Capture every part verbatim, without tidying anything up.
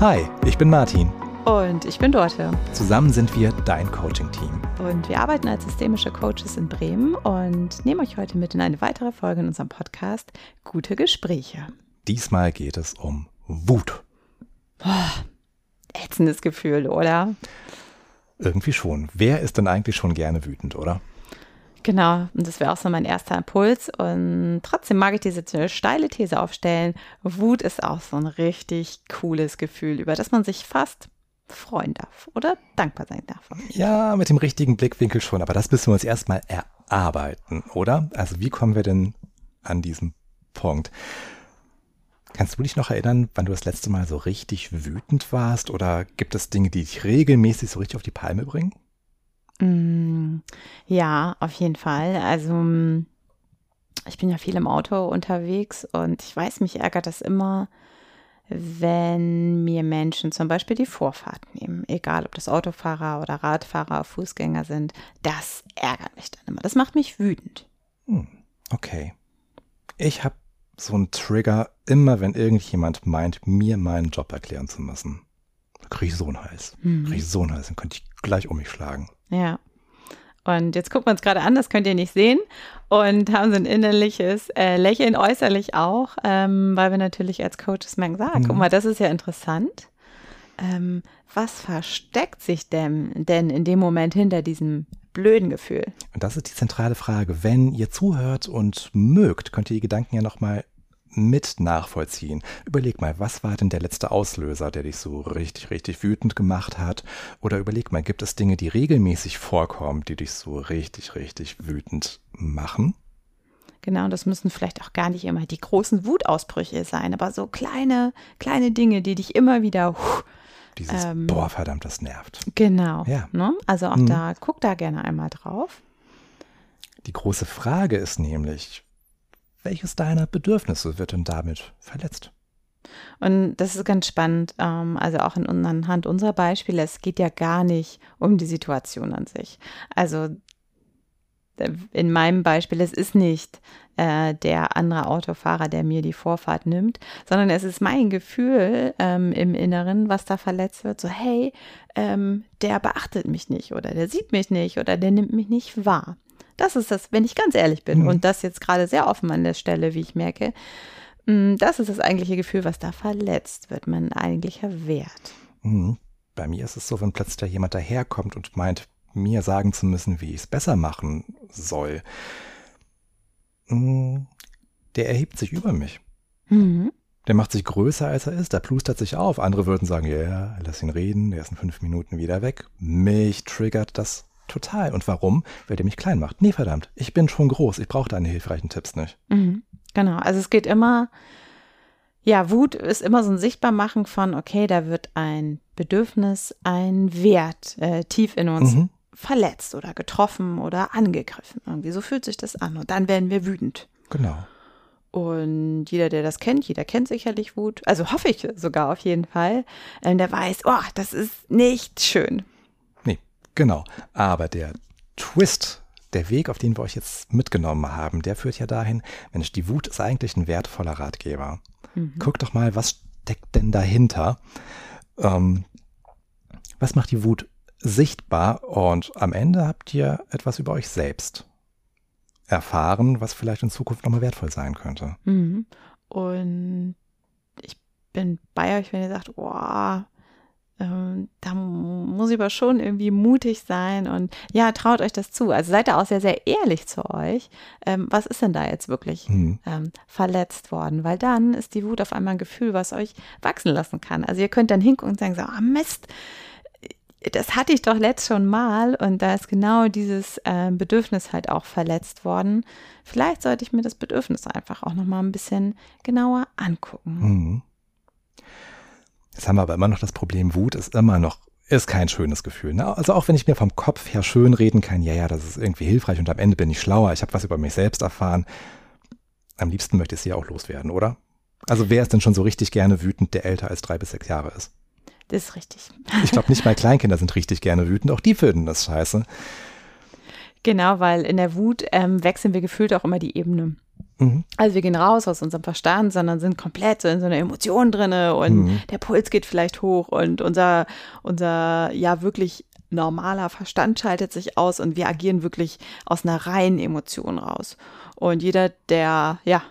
Hi, ich bin Martin. Und ich bin Dorte. Zusammen sind wir Dein Coaching-Team. Und wir arbeiten als systemische Coaches in Bremen und nehmen euch heute mit in eine weitere Folge in unserem Podcast Gute Gespräche. Diesmal geht es um Wut. Oh, ätzendes Gefühl, oder? Irgendwie schon. Wer ist denn eigentlich schon gerne wütend, oder? Genau, und das wäre auch so mein erster Impuls. Und trotzdem mag ich diese steile These aufstellen. Wut ist auch so ein richtig cooles Gefühl, über das man sich fast freuen darf oder dankbar sein darf. Ja, mit dem richtigen Blickwinkel schon. Aber das müssen wir uns erstmal erarbeiten, oder? Also wie kommen wir denn an diesen Punkt? Kannst du dich noch erinnern, wann du das letzte Mal so richtig wütend warst? Oder gibt es Dinge, die dich regelmäßig so richtig auf die Palme bringen? Ja, auf jeden Fall. Also ich bin ja viel im Auto unterwegs und ich weiß, mich ärgert das immer, wenn mir Menschen zum Beispiel die Vorfahrt nehmen, egal ob das Autofahrer oder Radfahrer, Fußgänger sind, das ärgert mich dann immer. Das macht mich wütend. Okay. Ich habe so einen Trigger, immer wenn irgendjemand meint, mir meinen Job erklären zu müssen. Kriege ich so einen Hals. Mhm. Kriege ich so einen Hals, dann könnte ich gleich um mich schlagen. Ja. Und jetzt gucken wir uns gerade an, das könnt ihr nicht sehen. Und haben so ein innerliches äh, Lächeln, äußerlich auch, ähm, weil wir natürlich als Coaches merken, ah, guck mal, das ist ja interessant. Ähm, was versteckt sich denn, denn in dem Moment hinter diesem blöden Gefühl? Und das ist die zentrale Frage. Wenn ihr zuhört und mögt, könnt ihr die Gedanken ja nochmal mit nachvollziehen. Überleg mal, was war denn der letzte Auslöser, der dich so richtig, richtig wütend gemacht hat? Oder überleg mal, gibt es Dinge, die regelmäßig vorkommen, die dich so richtig, richtig wütend machen? Genau, das müssen vielleicht auch gar nicht immer die großen Wutausbrüche sein, aber so kleine, kleine Dinge, die dich immer wieder... Huch, Dieses, ähm, boah, verdammt, das nervt. Genau. Ja. Ne? Also auch hm. da, guck da gerne einmal drauf. Die große Frage ist nämlich, welches deiner Bedürfnisse wird denn damit verletzt? Und das ist ganz spannend, also auch in, anhand unserer Beispiele, es geht ja gar nicht um die Situation an sich. Also in meinem Beispiel, es ist nicht äh, der andere Autofahrer, der mir die Vorfahrt nimmt, sondern es ist mein Gefühl ähm, im Inneren, was da verletzt wird, so hey, ähm, der beachtet mich nicht oder der sieht mich nicht oder der nimmt mich nicht wahr. Das ist das, wenn ich ganz ehrlich bin, mhm. und das jetzt gerade sehr offen an der Stelle, wie ich merke, das ist das eigentliche Gefühl, was da verletzt wird, mein eigentlicher Wert. Mhm. Bei mir ist es so, wenn plötzlich da jemand daherkommt und meint, mir sagen zu müssen, wie ich es besser machen soll, mhm. der erhebt sich über mich. Mhm. Der macht sich größer, als er ist, der plustert sich auf. Andere würden sagen, ja, yeah, lass ihn reden, der ist in fünf Minuten wieder weg. Mich triggert das total. Und warum? Weil der mich klein macht. Nee, verdammt, ich bin schon groß. Ich brauche deine hilfreichen Tipps nicht. Mhm. Genau. Also es geht immer, ja, Wut ist immer so ein Sichtbarmachen von, okay, da wird ein Bedürfnis, ein Wert äh, tief in uns mhm. verletzt oder getroffen oder angegriffen. Irgendwie so fühlt sich das an. Und dann werden wir wütend. Genau. Und jeder, der das kennt, jeder kennt sicherlich Wut. Also hoffe ich sogar auf jeden Fall. Ähm, der weiß, oh, das ist nicht schön. Genau, aber der Twist, der Weg, auf den wir euch jetzt mitgenommen haben, der führt ja dahin, Mensch, die Wut ist eigentlich ein wertvoller Ratgeber. Mhm. Guck doch mal, was steckt denn dahinter? Ähm, was macht die Wut sichtbar? Und am Ende habt ihr etwas über euch selbst erfahren, was vielleicht in Zukunft nochmal wertvoll sein könnte. Mhm. Und ich bin bei euch, wenn ihr sagt, wow, da muss ich aber schon irgendwie mutig sein und ja, traut euch das zu. Also seid da auch sehr, sehr ehrlich zu euch. Ähm, was ist denn da jetzt wirklich mhm. ähm, verletzt worden? Weil dann ist die Wut auf einmal ein Gefühl, was euch wachsen lassen kann. Also ihr könnt dann hingucken und sagen, so, ah Mist, das hatte ich doch letzt schon mal und da ist genau dieses äh, Bedürfnis halt auch verletzt worden. Vielleicht sollte ich mir das Bedürfnis einfach auch nochmal ein bisschen genauer angucken. Mhm. Jetzt haben wir aber immer noch das Problem, Wut ist immer noch, ist kein schönes Gefühl. Ne? Also auch wenn ich mir vom Kopf her schön reden kann, ja, ja, das ist irgendwie hilfreich und am Ende bin ich schlauer, ich habe was über mich selbst erfahren. Am liebsten möchte ich sie ja auch loswerden, oder? Also wer ist denn schon so richtig gerne wütend, der älter als drei bis sechs Jahre ist? Das ist richtig. Ich glaube, nicht mal Kleinkinder sind richtig gerne wütend, auch die finden das scheiße. Genau, weil in der Wut ähm, wechseln wir gefühlt auch immer die Ebene. Mhm. Also wir gehen raus aus unserem Verstand, sondern sind komplett so in so einer Emotion drinne und mhm. der Puls geht vielleicht hoch und unser, unser ja wirklich normaler Verstand schaltet sich aus und wir agieren wirklich aus einer reinen Emotion raus. Und jeder, der ja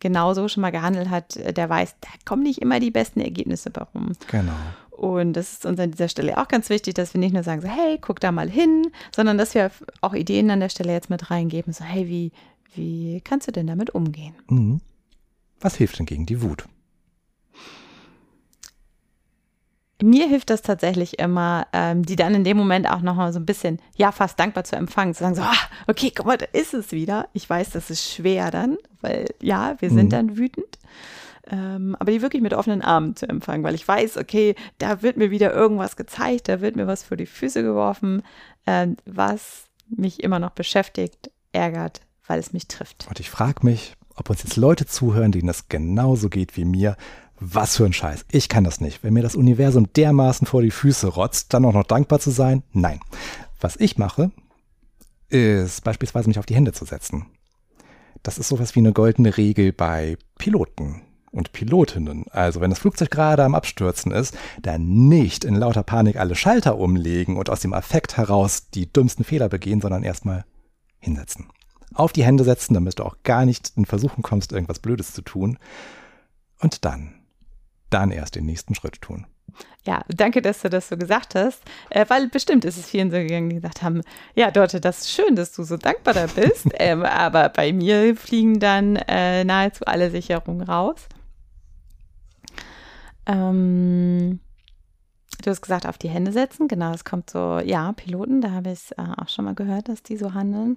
genauso schon mal gehandelt hat, der weiß, da kommen nicht immer die besten Ergebnisse bei rum. Genau. Und das ist uns an dieser Stelle auch ganz wichtig, dass wir nicht nur sagen, so, hey, guck da mal hin, sondern dass wir auch Ideen an der Stelle jetzt mit reingeben, so, hey, wie, wie kannst du denn damit umgehen? Mhm. Was hilft denn gegen die Wut? Mir hilft das tatsächlich immer, ähm, die dann in dem Moment auch nochmal so ein bisschen, ja, fast dankbar zu empfangen, zu sagen so, ah, okay, guck mal, da ist es wieder. Ich weiß, das ist schwer dann, weil ja, wir sind mhm. dann wütend. Ähm, aber die wirklich mit offenen Armen zu empfangen, weil ich weiß, okay, da wird mir wieder irgendwas gezeigt, da wird mir was vor die Füße geworfen, ähm, was mich immer noch beschäftigt, ärgert, weil es mich trifft. Und ich frage mich, ob uns jetzt Leute zuhören, denen das genauso geht wie mir. Was für ein Scheiß. Ich kann das nicht. Wenn mir das Universum dermaßen vor die Füße rotzt, dann auch noch dankbar zu sein? Nein. Was ich mache, ist beispielsweise mich auf die Hände zu setzen. Das ist sowas wie eine goldene Regel bei Piloten und Pilotinnen. Also wenn das Flugzeug gerade am Abstürzen ist, dann nicht in lauter Panik alle Schalter umlegen und aus dem Affekt heraus die dümmsten Fehler begehen, sondern erstmal hinsetzen. Auf die Hände setzen, damit du auch gar nicht in Versuchung kommst, irgendwas Blödes zu tun. Und dann dann erst den nächsten Schritt tun. Ja, danke, dass du das so gesagt hast, äh, weil bestimmt ist es vielen so gegangen, die gesagt haben, ja, Dorte, das ist schön, dass du so dankbar da bist, ähm, aber bei mir fliegen dann äh, nahezu alle Sicherungen raus. Ähm, du hast gesagt, auf die Hände setzen, genau, es kommt so, ja, Piloten, da habe ich äh, auch schon mal gehört, dass die so handeln.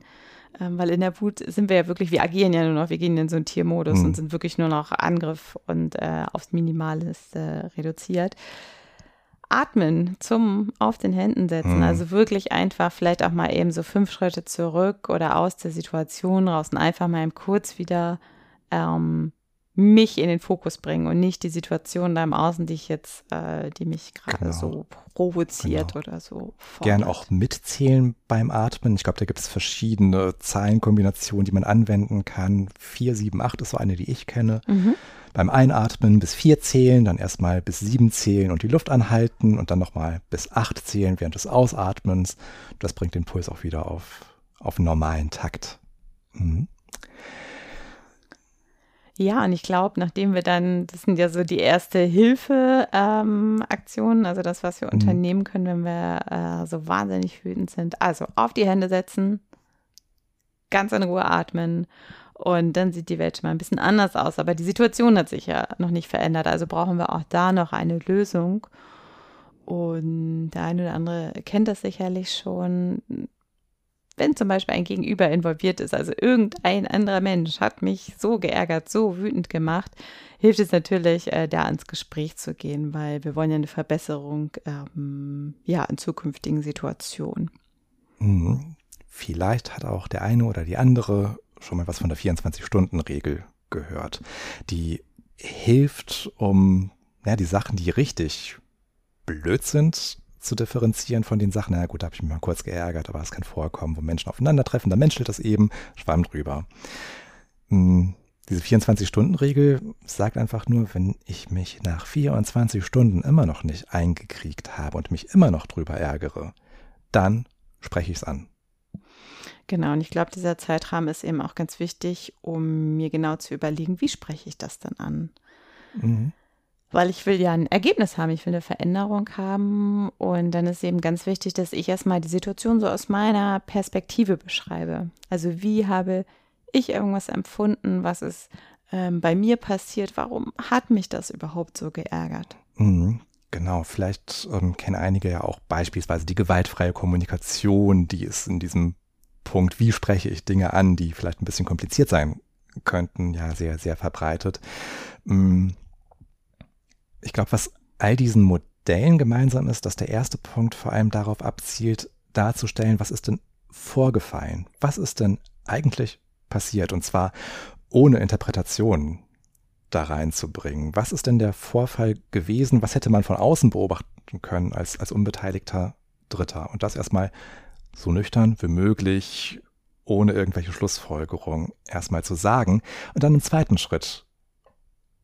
Weil in der Wut sind wir ja wirklich, wir agieren ja nur noch, wir gehen in so einen Tiermodus mhm. und sind wirklich nur noch Angriff und äh, aufs Minimales äh, reduziert. Atmen zum auf den Händen setzen, mhm. also wirklich einfach vielleicht auch mal eben so fünf Schritte zurück oder aus der Situation raus und einfach mal eben kurz wieder ähm, mich in den Fokus bringen und nicht die Situation da im Außen, die ich jetzt, äh, die mich gerade genau. so provoziert genau. oder so fordert. Gern auch mitzählen beim Atmen. Ich glaube, da gibt es verschiedene Zahlenkombinationen, die man anwenden kann. Vier, sieben, acht ist so eine, die ich kenne. Mhm. Beim Einatmen bis vier zählen, dann erstmal bis sieben zählen und die Luft anhalten und dann nochmal bis acht zählen während des Ausatmens. Das bringt den Puls auch wieder auf, auf einen normalen Takt. Mhm. Ja, und ich glaube, nachdem wir dann, das sind ja so die erste Hilfe-Aktionen, ähm, also das, was wir mhm. unternehmen können, wenn wir äh, so wahnsinnig wütend sind. Also auf die Hände setzen, ganz in Ruhe atmen und dann sieht die Welt schon mal ein bisschen anders aus. Aber die Situation hat sich ja noch nicht verändert, also brauchen wir auch da noch eine Lösung. Und der eine oder andere kennt das sicherlich schon. Wenn zum Beispiel ein Gegenüber involviert ist, also irgendein anderer Mensch hat mich so geärgert, so wütend gemacht, hilft es natürlich, äh, da ins Gespräch zu gehen, weil wir wollen ja eine Verbesserung ähm, ja, in zukünftigen Situationen. Mhm. Vielleicht hat auch der eine oder die andere schon mal was von der vierundzwanzig-Stunden-Regel gehört. Die hilft, um ja, die Sachen, die richtig blöd sind, zu differenzieren von den Sachen. Na gut, da habe ich mich mal kurz geärgert, aber es kann vorkommen, wo Menschen aufeinandertreffen, da menschelt das eben, schwamm drüber. Diese vierundzwanzig-Stunden-Regel sagt einfach nur, wenn ich mich nach vierundzwanzig Stunden immer noch nicht eingekriegt habe und mich immer noch drüber ärgere, dann spreche ich es an. Genau, und ich glaube, dieser Zeitrahmen ist eben auch ganz wichtig, um mir genau zu überlegen, wie spreche ich das dann an? Mhm. Weil ich will ja ein Ergebnis haben, ich will eine Veränderung haben und dann ist eben ganz wichtig, dass ich erstmal die Situation so aus meiner Perspektive beschreibe. Also wie habe ich irgendwas empfunden, was ist ähm, bei mir passiert, warum hat mich das überhaupt so geärgert? Mhm, genau, vielleicht ähm, kennen einige ja auch beispielsweise die gewaltfreie Kommunikation, die ist in diesem Punkt, wie spreche ich Dinge an, die vielleicht ein bisschen kompliziert sein könnten, ja sehr, sehr verbreitet. Mhm. Ich glaube, was all diesen Modellen gemeinsam ist, dass der erste Punkt vor allem darauf abzielt, darzustellen, was ist denn vorgefallen? Was ist denn eigentlich passiert? Und zwar ohne Interpretationen da reinzubringen. Was ist denn der Vorfall gewesen? Was hätte man von außen beobachten können als, als unbeteiligter Dritter? Und das erstmal so nüchtern wie möglich ohne irgendwelche Schlussfolgerungen erstmal zu sagen und dann im zweiten Schritt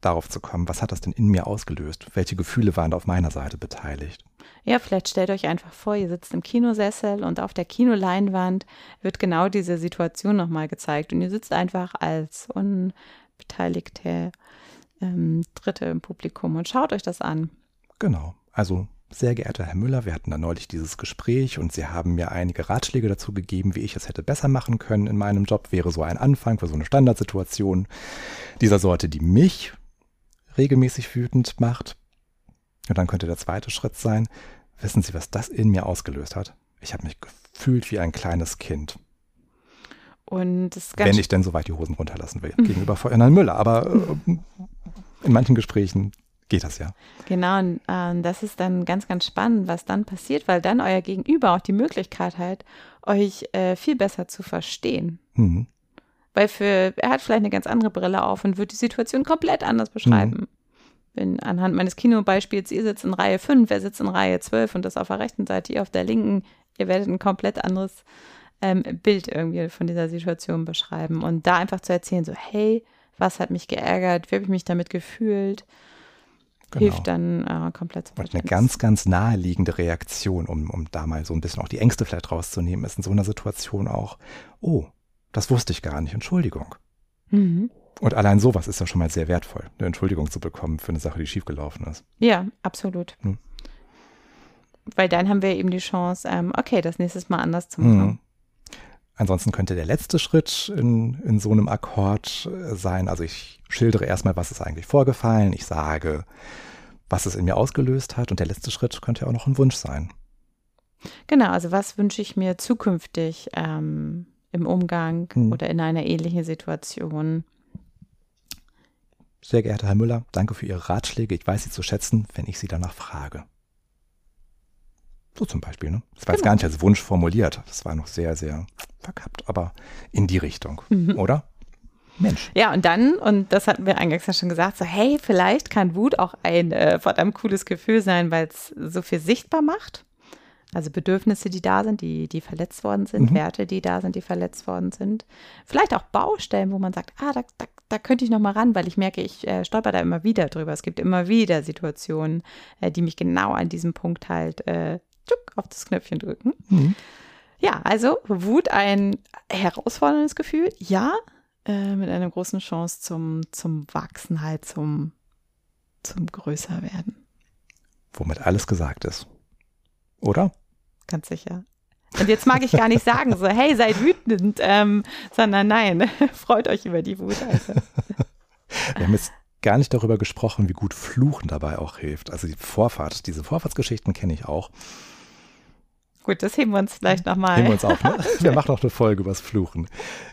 darauf zu kommen, was hat das denn in mir ausgelöst? Welche Gefühle waren da auf meiner Seite beteiligt? Ja, vielleicht stellt euch einfach vor, ihr sitzt im Kinosessel und auf der Kinoleinwand wird genau diese Situation nochmal gezeigt und ihr sitzt einfach als unbeteiligte ähm, Dritte im Publikum und schaut euch das an. Genau, also sehr geehrter Herr Müller, wir hatten da neulich dieses Gespräch und Sie haben mir einige Ratschläge dazu gegeben, wie ich es hätte besser machen können in meinem Job. Wäre so ein Anfang für so eine Standardsituation dieser Sorte, die mich regelmäßig wütend macht. Und dann könnte der zweite Schritt sein, wissen Sie, was das in mir ausgelöst hat? Ich habe mich gefühlt wie ein kleines Kind. Und das Wenn ich denn soweit die Hosen runterlassen will, gegenüber Herrn Müller. Aber äh, in manchen Gesprächen geht das ja. Genau, und äh, das ist dann ganz, ganz spannend, was dann passiert, weil dann euer Gegenüber auch die Möglichkeit hat, euch äh, viel besser zu verstehen. Mhm. Weil für, er hat vielleicht eine ganz andere Brille auf und wird die Situation komplett anders beschreiben. Mhm. Wenn anhand meines Kinobeispiels, ihr sitzt in Reihe fünf, er sitzt in Reihe zwölf und das auf der rechten Seite, ihr auf der linken, ihr werdet ein komplett anderes ähm, Bild irgendwie von dieser Situation beschreiben. Und da einfach zu erzählen, so, hey, was hat mich geärgert, wie habe ich mich damit gefühlt, genau. Hilft dann äh, komplett zum Verständnis. Und eine ganz, ganz naheliegende Reaktion, um, um da mal so ein bisschen auch die Ängste vielleicht rauszunehmen, ist in so einer Situation auch, oh, das wusste ich gar nicht, Entschuldigung. Mhm. Und allein sowas ist ja schon mal sehr wertvoll, eine Entschuldigung zu bekommen für eine Sache, die schiefgelaufen ist. Ja, absolut. Mhm. Weil dann haben wir eben die Chance, ähm, okay, das nächste Mal anders zu machen. Mhm. Ansonsten könnte der letzte Schritt in, in so einem Akkord sein, also ich schildere erstmal, was ist eigentlich vorgefallen, ich sage, was es in mir ausgelöst hat und der letzte Schritt könnte ja auch noch ein Wunsch sein. Genau, also was wünsche ich mir zukünftig ähm, im Umgang hm. oder in einer ähnlichen Situation? Sehr geehrter Herr Müller, danke für Ihre Ratschläge, ich weiß sie zu schätzen, wenn ich sie danach frage. So zum Beispiel, ne? Das war jetzt genau. Gar nicht als Wunsch formuliert. Das war noch sehr, sehr verkappt, aber in die Richtung, mhm. oder? Mensch. Ja, und dann, und das hatten wir eingangs ja schon gesagt, so hey, vielleicht kann Wut auch ein äh, verdammt cooles Gefühl sein, weil es so viel sichtbar macht. Also Bedürfnisse, die da sind, die, die verletzt worden sind, mhm. Werte, die da sind, die verletzt worden sind. Vielleicht auch Baustellen, wo man sagt, ah, da, da, da könnte ich noch mal ran, weil ich merke, ich äh, stolper da immer wieder drüber. Es gibt immer wieder Situationen, äh, die mich genau an diesem Punkt halt äh, auf das Knöpfchen drücken. Mhm. Ja, also Wut, ein herausforderndes Gefühl, ja, äh, mit einer großen Chance zum, zum Wachsen, halt zum, zum Größerwerden. Womit alles gesagt ist, oder? Ganz sicher. Und jetzt mag ich gar nicht sagen, so, hey, seid wütend, ähm, sondern nein, freut euch über die Wut. Also. Wir haben jetzt gar nicht darüber gesprochen, wie gut Fluchen dabei auch hilft. Also die Vorfahrt, diese Vorfahrtsgeschichten kenne ich auch. Gut, das heben wir uns vielleicht nochmal. Heben wir uns auf, ne? Wir machen noch eine Folge übers Fluchen.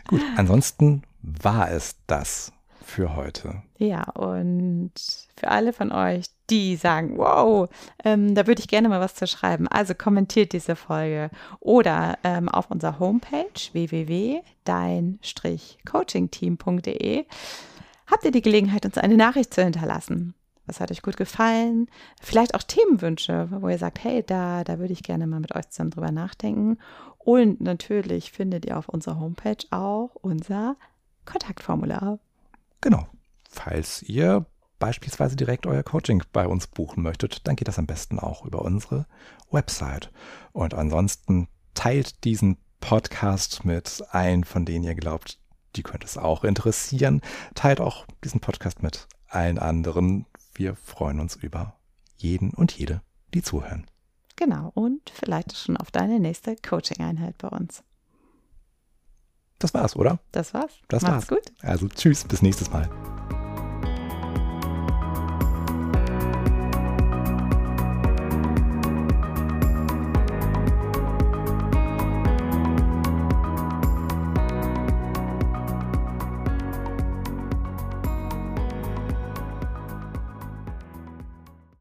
Gut, ansonsten war es das für heute. Ja, und für alle von euch, die sagen, wow, ähm, da würde ich gerne mal was zu schreiben. Also kommentiert diese Folge oder ähm, auf unserer Homepage w w w punkt dein Strich coaching Team punkt de habt ihr die Gelegenheit, uns eine Nachricht zu hinterlassen. Was hat euch gut gefallen? Vielleicht auch Themenwünsche, wo ihr sagt, hey, da, da würde ich gerne mal mit euch zusammen drüber nachdenken. Und natürlich findet ihr auf unserer Homepage auch unser Kontaktformular. Genau. Falls ihr beispielsweise direkt euer Coaching bei uns buchen möchtet, dann geht das am besten auch über unsere Website. Und ansonsten teilt diesen Podcast mit allen, von denen ihr glaubt, die könnte es auch interessieren. Teilt auch diesen Podcast mit allen anderen. Wir freuen uns über jeden und jede, die zuhören. Genau, und vielleicht schon auf deine nächste Coaching-Einheit bei uns. Das war's, oder? Das war's. Das Macht's war's. Gut. Also tschüss, bis nächstes Mal.